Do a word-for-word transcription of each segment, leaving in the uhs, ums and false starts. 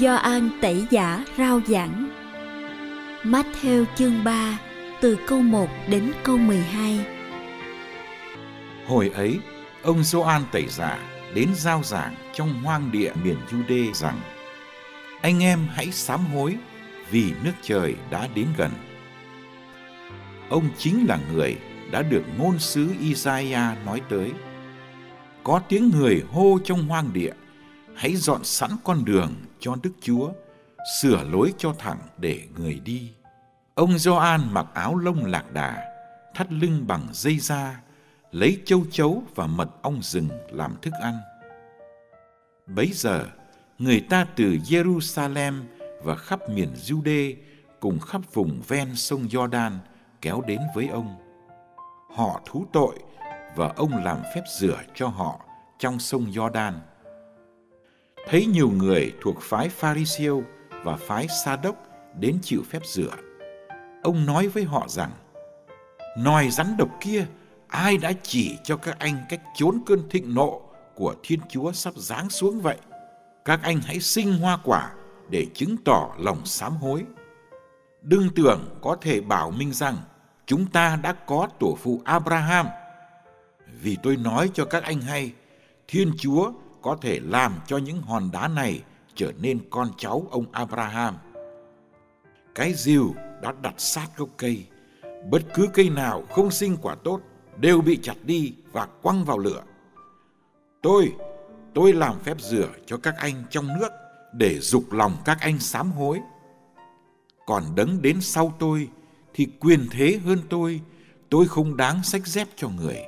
Gioan Tẩy giả rao giảng. Matthew chương ba từ câu một đến câu mười hai. Hồi ấy, ông Gioan Tẩy giả đến rao giảng trong hoang địa miền Giu-đê rằng: Anh em hãy sám hối vì nước trời đã đến gần. Ông chính là người đã được ngôn sứ Isaiah nói tới: Có tiếng người hô trong hoang địa, hãy dọn sẵn con đường cho Đức Chúa, sửa lối cho thẳng để người đi. Ông Gioan mặc áo lông lạc đà, thắt lưng bằng dây da, lấy châu chấu và mật ong rừng làm thức ăn. Bấy giờ, người ta từ Jerusalem và khắp miền Giu-đê cùng khắp vùng ven sông Jordan kéo đến với ông. Họ thú tội và ông làm phép rửa cho họ trong sông Jordan. Thấy nhiều người thuộc phái Pharisêu và phái Sađốc đến chịu phép rửa, ông nói với họ rằng: Nòi rắn độc kia, ai đã chỉ cho các anh cách trốn cơn thịnh nộ của Thiên Chúa sắp giáng xuống vậy? Các anh hãy sinh hoa quả để chứng tỏ lòng sám hối. Đừng tưởng có thể bảo mình rằng chúng ta đã có tổ phụ Abraham. Vì tôi nói cho các anh hay, Thiên Chúa có thể làm cho những hòn đá này trở nên con cháu ông Abraham. Cái rìu đã đặt sát gốc cây, bất cứ cây nào không sinh quả tốt đều bị chặt đi và quăng vào lửa. Tôi, tôi làm phép rửa cho các anh trong nước để giục lòng các anh sám hối. Còn đấng đến sau tôi thì quyền thế hơn tôi, tôi không đáng xách dép cho người.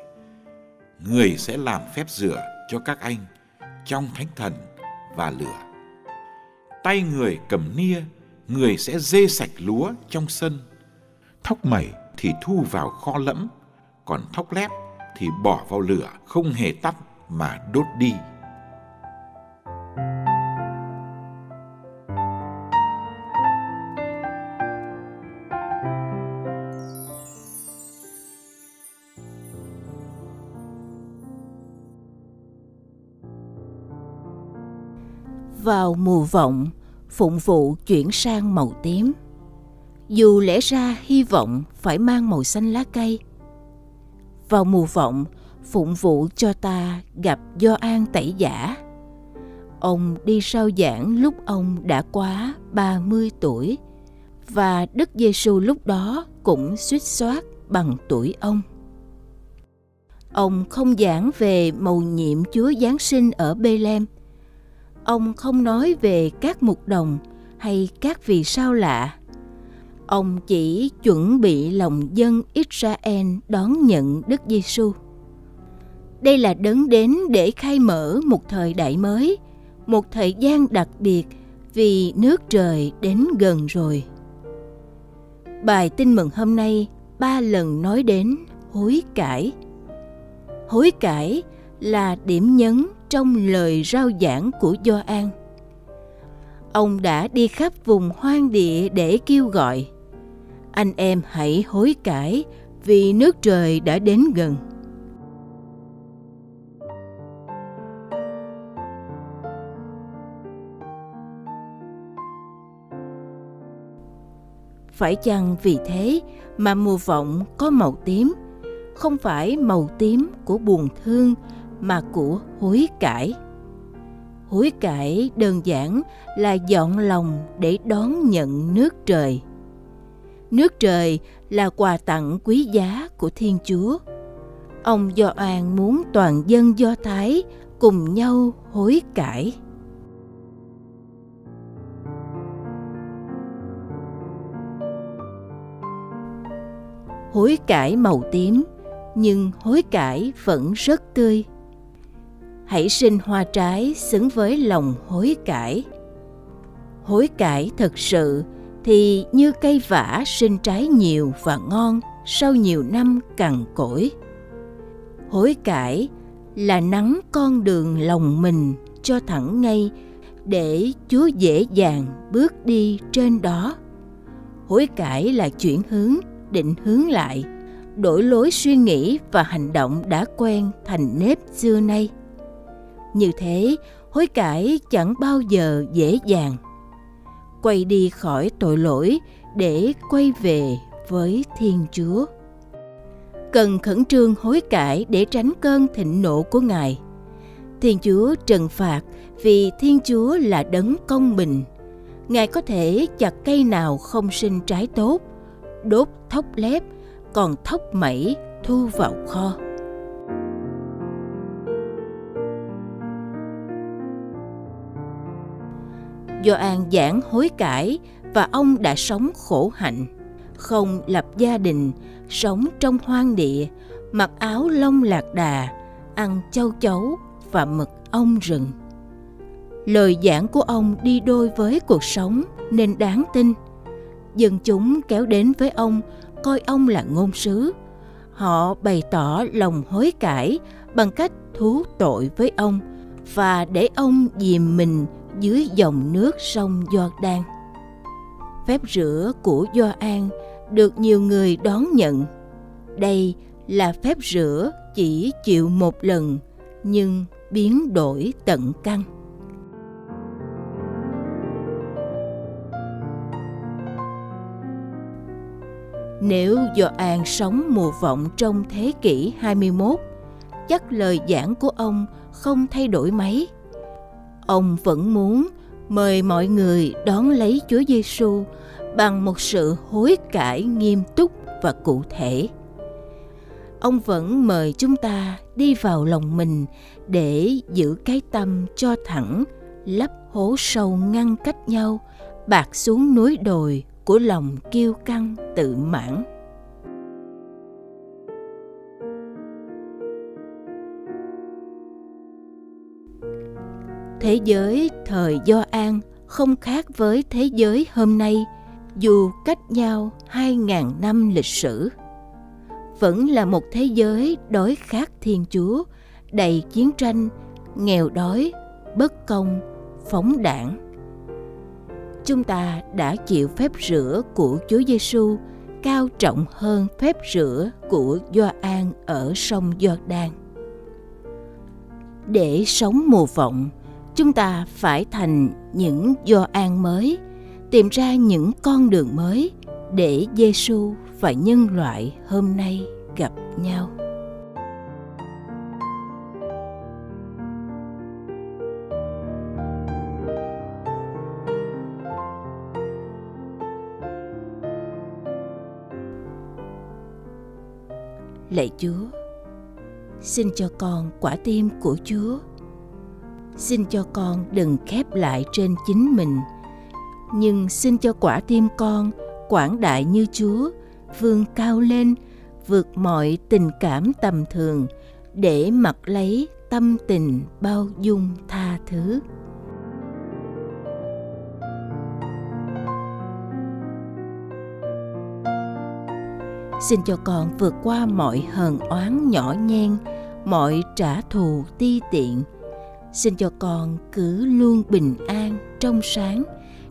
Người sẽ làm phép rửa cho các anh trong thánh thần và lửa. Tay người cầm nia, người sẽ dê sạch lúa trong sân. Thóc mẩy thì thu vào kho lẫm, còn thóc lép thì bỏ vào lửa không hề tắt mà đốt đi. Vào mùa vọng, phụng vụ chuyển sang màu tím. Dù lẽ ra hy vọng phải mang màu xanh lá cây. Vào mùa vọng, phụng vụ cho ta gặp Gioan Tẩy giả. Ông đi rao giảng lúc ông đã quá ba mươi tuổi, và Đức Giêsu lúc đó cũng suýt soát bằng tuổi ông. Ông không giảng về mầu nhiệm Chúa Giáng sinh ở Bêlem. Ông không nói về các mục đồng hay các vì sao lạ. Ông chỉ chuẩn bị lòng dân Israel đón nhận Đức Giêsu. Đây là đấng đến để khai mở một thời đại mới, một thời gian đặc biệt vì nước trời đến gần rồi. Bài tin mừng hôm nay ba lần nói đến hối cải. Hối cải là điểm nhấn trong lời rao giảng của Gioan. Ông đã đi khắp vùng hoang địa để kêu gọi: Anh em hãy hối cải vì nước trời đã đến gần. Phải chăng vì thế mà mùa vọng có màu tím, không phải màu tím của buồn thương, mà của hối cải. Hối cải đơn giản là dọn lòng để đón nhận nước trời. Nước trời là quà tặng quý giá của Thiên Chúa. Ông Gioan muốn toàn dân Do Thái cùng nhau hối cải. Hối cải màu tím, nhưng hối cải vẫn rất tươi. Hãy sinh hoa trái xứng với lòng hối cải. Hối cải thật sự thì như cây vả sinh trái nhiều và ngon sau nhiều năm cằn cỗi. Hối cải là nắn con đường lòng mình cho thẳng ngay để Chúa dễ dàng bước đi trên đó. Hối cải là chuyển hướng, định hướng lại, đổi lối suy nghĩ và hành động đã quen thành nếp xưa nay. Như thế, hối cải chẳng bao giờ dễ dàng. Quay đi khỏi tội lỗi để quay về với Thiên Chúa. Cần khẩn trương hối cải để tránh cơn thịnh nộ của Ngài. Thiên Chúa trừng phạt vì Thiên Chúa là đấng công bình. Ngài có thể chặt cây nào không sinh trái tốt, đốt thóc lép, còn thóc mẩy thu vào kho. Gioan giảng hối cải và ông đã sống khổ hạnh, không lập gia đình, sống trong hoang địa, mặc áo lông lạc đà, ăn châu chấu và mực ong rừng. Lời giảng của ông đi đôi với cuộc sống nên đáng tin. Dân chúng kéo đến với ông, coi ông là ngôn sứ. Họ bày tỏ lòng hối cải bằng cách thú tội với ông và để ông dìm mình dưới dòng nước sông Jordan. Phép rửa của Gioan được nhiều người đón nhận. Đây là phép rửa chỉ chịu một lần nhưng biến đổi tận căn. Nếu Gioan sống mùa vọng trong thế kỷ hai mươi mốt, chắc lời giảng của ông không thay đổi mấy. Ông vẫn muốn mời mọi người đón lấy Chúa Giêsu bằng một sự hối cải nghiêm túc và cụ thể. Ông vẫn mời chúng ta đi vào lòng mình để giữ cái tâm cho thẳng, lấp hố sâu ngăn cách nhau, bạc xuống núi đồi của lòng kiêu căng tự mãn. Thế giới thời Gioan không khác với thế giới hôm nay, dù cách nhau hai nghìn năm lịch sử. Vẫn là một thế giới đói khát Thiên Chúa, đầy chiến tranh, nghèo đói, bất công, phóng đảng. Chúng ta đã chịu phép rửa của Chúa Giêsu cao trọng hơn phép rửa của Gioan ở sông Jordan. Để sống mùa vọng, chúng ta phải thành những Gioan mới, tìm ra những con đường mới để Giêsu và nhân loại hôm nay gặp nhau. Lạy Chúa, xin cho con quả tim của Chúa. Xin cho con đừng khép lại trên chính mình, nhưng xin cho quả tim con quảng đại như Chúa, vươn cao lên, vượt mọi tình cảm tầm thường, để mặc lấy tâm tình bao dung tha thứ. Xin cho con vượt qua mọi hờn oán nhỏ nhen, mọi trả thù ti tiện. Xin cho con cứ luôn bình an, trong sáng,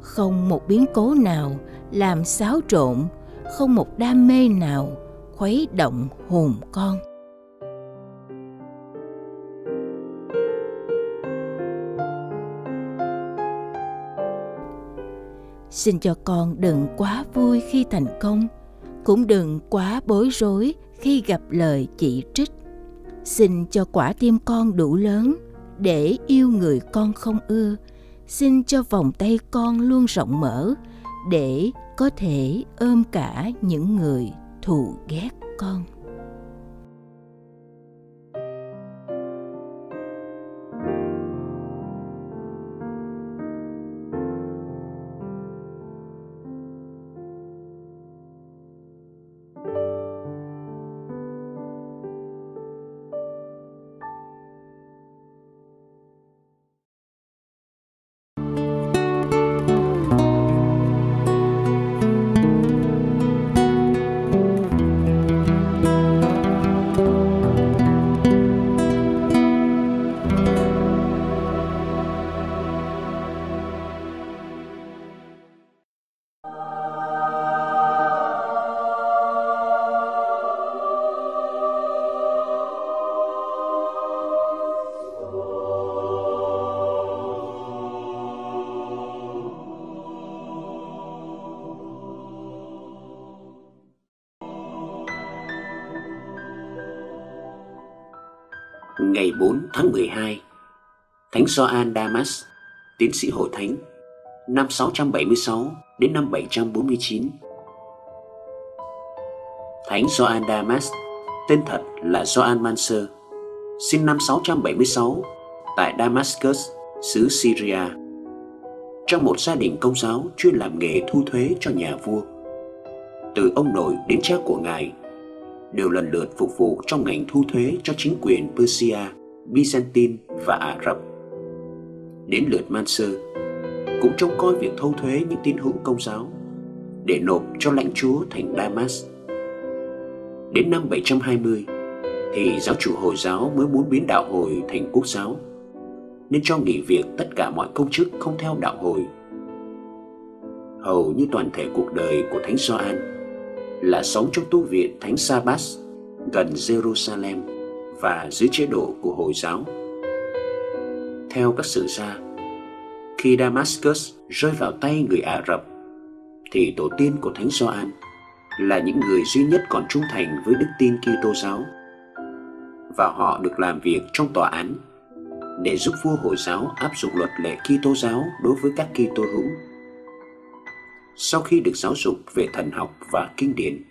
không một biến cố nào làm xáo trộn, không một đam mê nào khuấy động hồn con. Xin cho con đừng quá vui khi thành công, cũng đừng quá bối rối khi gặp lời chỉ trích. Xin cho quả tim con đủ lớn để yêu người con không ưa. Xin cho vòng tay con luôn rộng mở để có thể ôm cả những người thù ghét con. ngày bốn tháng mười hai, Thánh Gioan Damas, tiến sĩ Hội Thánh, năm sáu trăm bảy mươi sáu đến năm bảy trăm bốn mươi chín. Thánh Gioan Damas, tên thật là Gioan Mansur, sinh năm sáu trăm bảy mươi sáu tại Damascus, xứ Syria, trong một gia đình Công giáo chuyên làm nghề thu thuế cho nhà vua. Từ ông nội đến cha của ngài đều lần lượt phục vụ trong ngành thu thuế cho chính quyền Persia, Byzantine và Ả Rập. Đến lượt Mansur cũng trông coi việc thâu thuế những tín hữu Công giáo để nộp cho lãnh chúa thành Damas. Đến năm bảy trăm hai mươi thì giáo chủ Hồi giáo mới muốn biến đạo Hồi thành quốc giáo, nên cho nghỉ việc tất cả mọi công chức không theo đạo Hồi. Hầu như toàn thể cuộc đời của Thánh Gioan là sống trong tu viện Thánh Sabas gần Jerusalem và dưới chế độ của Hồi giáo. Theo các sử gia, khi Damascus rơi vào tay người Ả Rập thì tổ tiên của Thánh Gioan là những người duy nhất còn trung thành với đức tin Kitô giáo, và họ được làm việc trong tòa án để giúp vua Hồi giáo áp dụng luật lệ Kitô giáo đối với các Kitô hữu. Sau khi được giáo dục về thần học và kinh điển,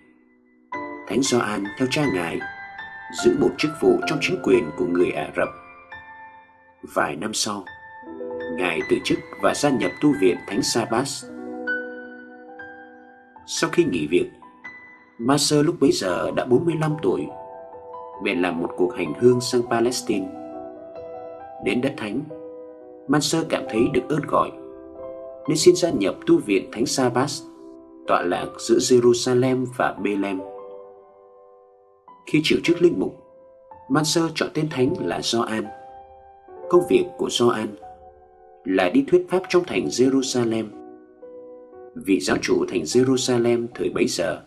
Thánh Gioan theo cha ngài giữ một chức vụ trong chính quyền của người Ả Rập. Vài năm sau, ngài từ chức và gia nhập tu viện Thánh Sabas. Sau khi nghỉ việc, Mansur lúc bấy giờ đã bốn mươi lăm tuổi, bèn làm một cuộc hành hương sang Palestine. Đến đất thánh, Mansur cảm thấy được ơn gọi nên xin gia nhập tu viện Thánh Sabas, tọa lạc giữa Jerusalem và Bêlem. Khi chịu chức linh mục, Mansur chọn tên thánh là Gioan. Công việc của Gioan là đi thuyết pháp trong thành Jerusalem. Vị giáo chủ thành Jerusalem thời bấy giờ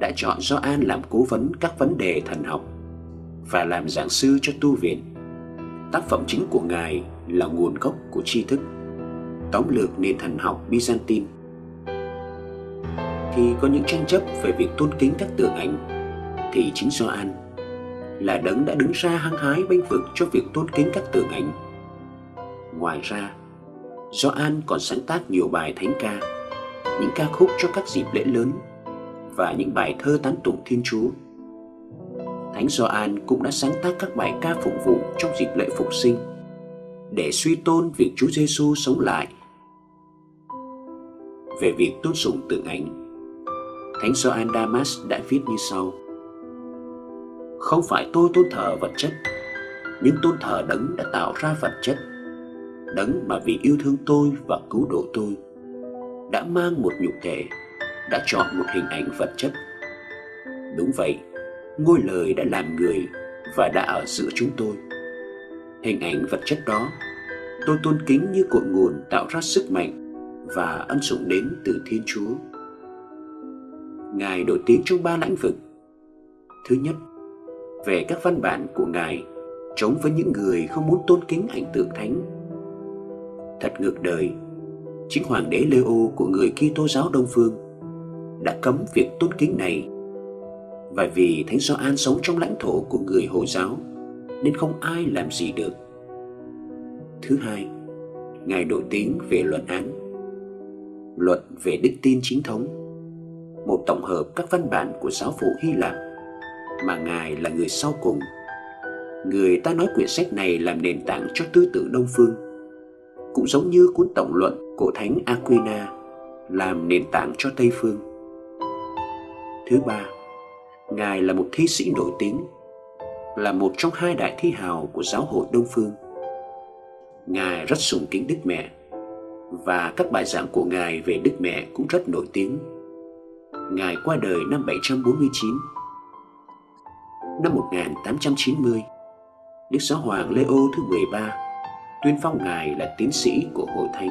đã chọn Gioan làm cố vấn các vấn đề thần học và làm giảng sư cho tu viện. Tác phẩm chính của ngài là Nguồn gốc của tri thức, tóm lược nền thần học Byzantine. Khi có những tranh chấp về việc tôn kính các tượng ảnh thì chính Gioan là đấng đã đứng ra hăng hái bênh vực cho việc tôn kính các tượng ảnh. Ngoài ra, Gioan còn sáng tác nhiều bài thánh ca, những ca khúc cho các dịp lễ lớn và những bài thơ tán tụng Thiên Chúa. Thánh Gioan cũng đã sáng tác các bài ca phục vụ trong dịp lễ Phục Sinh để suy tôn việc Chúa Giêsu sống lại. Về việc tôn sùng tượng ảnh, Thánh Gioan Damas đã viết như sau: không phải tôi tôn thờ vật chất, nhưng tôn thờ đấng đã tạo ra vật chất, đấng mà vì yêu thương tôi và cứu độ tôi đã mang một nhục thể, đã chọn một hình ảnh vật chất. Đúng vậy, ngôi lời đã làm người và đã ở giữa chúng tôi. Hình ảnh vật chất đó tôi tôn kính như cội nguồn tạo ra sức mạnh và ân sủng đến từ Thiên Chúa. Ngài nổi tiếng trong ba lĩnh vực. Thứ nhất, về các văn bản của ngài chống với những người không muốn tôn kính ảnh tượng thánh. Thật ngược đời, chính Hoàng đế Leo của người Kitô giáo Đông Phương đã cấm việc tôn kính này, và vì Thánh Gioan sống trong lãnh thổ của người Hồi giáo nên không ai làm gì được. Thứ hai, ngài nổi tiếng về luận án, luật về đức tin chính thống, một tổng hợp các văn bản của giáo phụ Hy Lạp mà ngài là người sau cùng. Người ta nói quyển sách này làm nền tảng cho tư tưởng Đông phương, cũng giống như cuốn tổng luận của Thánh Aquina làm nền tảng cho Tây phương. Thứ ba, ngài là một thi sĩ nổi tiếng, là một trong hai đại thi hào của giáo hội Đông phương. Ngài rất sùng kính Đức Mẹ, và các bài giảng của ngài về Đức Mẹ cũng rất nổi tiếng. Ngài qua đời năm bảy trăm bốn mươi chín. Năm một nghìn tám trăm chín mươi, Đức Giáo hoàng Leo thứ mười ba tuyên phong ngài là tiến sĩ của Hội Thánh.